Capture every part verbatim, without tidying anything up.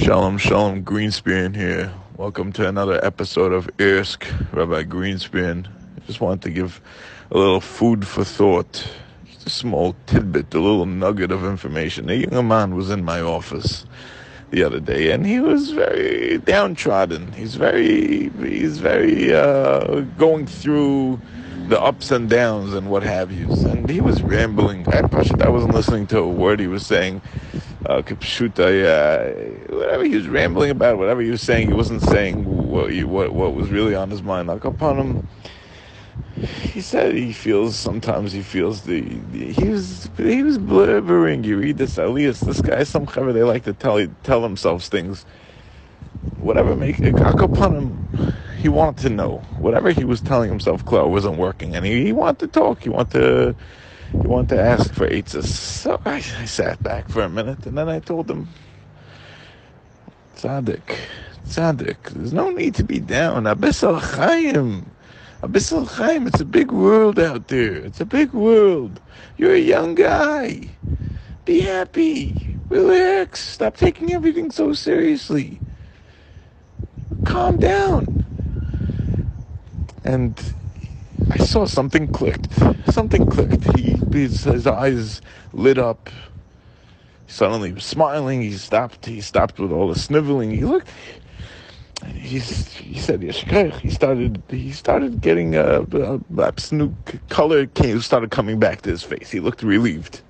Shalom, Shalom Greenspan here. Welcome to another episode of Ask, Rabbi Greenspan. I just wanted to give a little food for thought, just a small tidbit, a little nugget of information. A young man was in my office the other day, and he was very downtrodden. He's very, he's very uh, going through the ups and downs and what have you. And he was rambling. I, I wasn't listening to a word he was saying. Uh, Kapshuta, yeah, whatever he was rambling about, whatever he was saying, he wasn't saying what he, what, what was really on his mind. Like upon him, he said he feels, sometimes he feels the, the he was, he was blubbering. You read this, Elias, this guy, some chaver, they like to tell, tell themselves things. Whatever make it, upon him, he wanted to know. Whatever he was telling himself, Claire, wasn't working, and he, he wanted to talk, he wanted to... You want to ask for Aitsas. So I, I sat back for a minute, and then I told him, Tzadik, Tzadik, there's no need to be down. Abysal Chaim, Abysal Chaim, it's a big world out there. It's a big world. You're a young guy. Be happy. Relax. Stop taking everything so seriously. Calm down. And I saw something clicked. Something clicked. He, his, his eyes lit up. Suddenly he was smiling. He stopped. He stopped with all the sniveling. He looked. And he, he said, Yeshkech. He started, he started getting a, a, a snook color came, started coming back to his face. He looked relieved.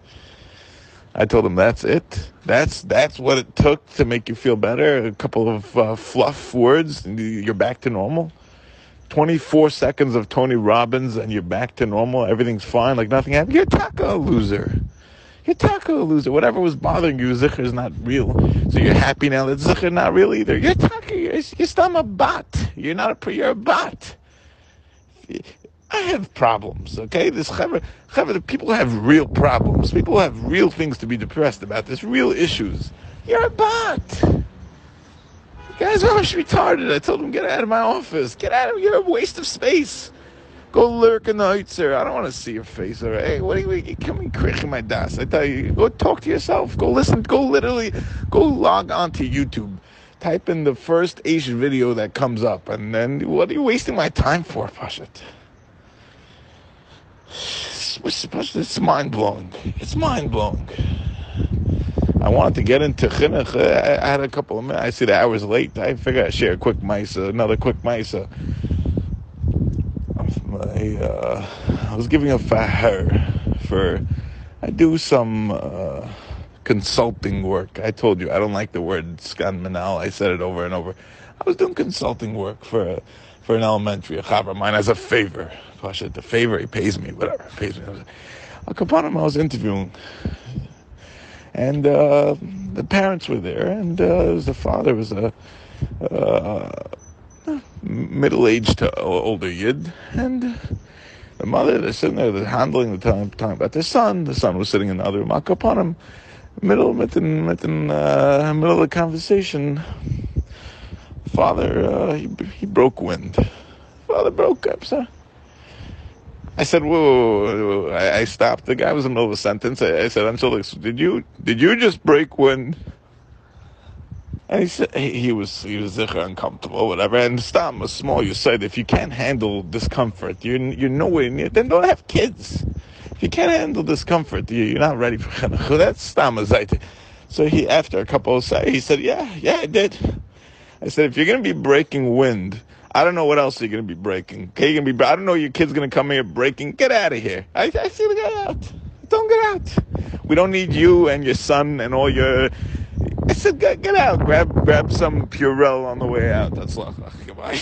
I told him, that's it. That's that's what it took to make you feel better. A couple of uh, fluff words, and you're back to normal. twenty-four seconds of Tony Robbins and you're back to normal. Everything's fine, like nothing happened. You're a taco loser. You're a taco loser. Whatever was bothering you, zikh is not real. So you're happy now that zikh is not real either. You're a taco. You're, you're stamma bot. You're not a, you're a bot. I have problems, okay? This chaver, chaver, people have real problems. People have real things to be depressed about. There's real issues. You're a bot. Guys, I was retarded. I told him, get out of my office. Get out of here. You're a waste of space. Go lurk in the Aitsas. I don't want to see your face. All right. Hey, what are you, you coming cracking my das? I tell you, go talk to yourself. Go listen. Go literally, go log on to YouTube. Type in the first Asian video that comes up. And then, what are you wasting my time for, Pashat? It's mind-blowing. It's mind-blowing. I wanted to get into chinuch. I had a couple of minutes. I see the hour's late. I figured I'd share a quick maisa, another quick maisa. I, uh, I was giving a chaver for, I do some uh, consulting work. I told you, I don't like the word scanmanal. I said it over and over. I was doing consulting work for for an elementary, a chaver of mine as a favor. Pasha, the favor, he pays me, whatever, he pays me. A kaparim I was interviewing. And uh, the parents were there, and uh, it was the father was a uh, middle-aged to older yid, and the mother, they're sitting there, they're handling the time, time about their son. The son was sitting in the other room. Upon him, middle, mitten, mitten, uh, middle of the conversation, father, uh, he, he broke wind. Father broke up, sir. I said, whoa, whoa, whoa. I, I stopped. The guy was in the middle of a sentence. I, I said, I'm so like, did you, did you just break wind? And he said, he, he was, he was uncomfortable, whatever. And stamma, small, you said, if you can't handle discomfort, you're, you're nowhere near, then don't have kids. If you can't handle discomfort, you, you're not ready for chinuch. That's stamma, zait. So he, after a couple of seconds, he said, yeah, yeah, I did. I said, if you're going to be breaking wind, I don't know what else you're going to be breaking. Okay, you're gonna be, I don't know your kid's going to come here breaking. Get out of here. I, I see the guy out. Don't get out. We don't need you and your son and all your... I said, get, get out. Grab grab some Purell on the way out. That's luck. Goodbye.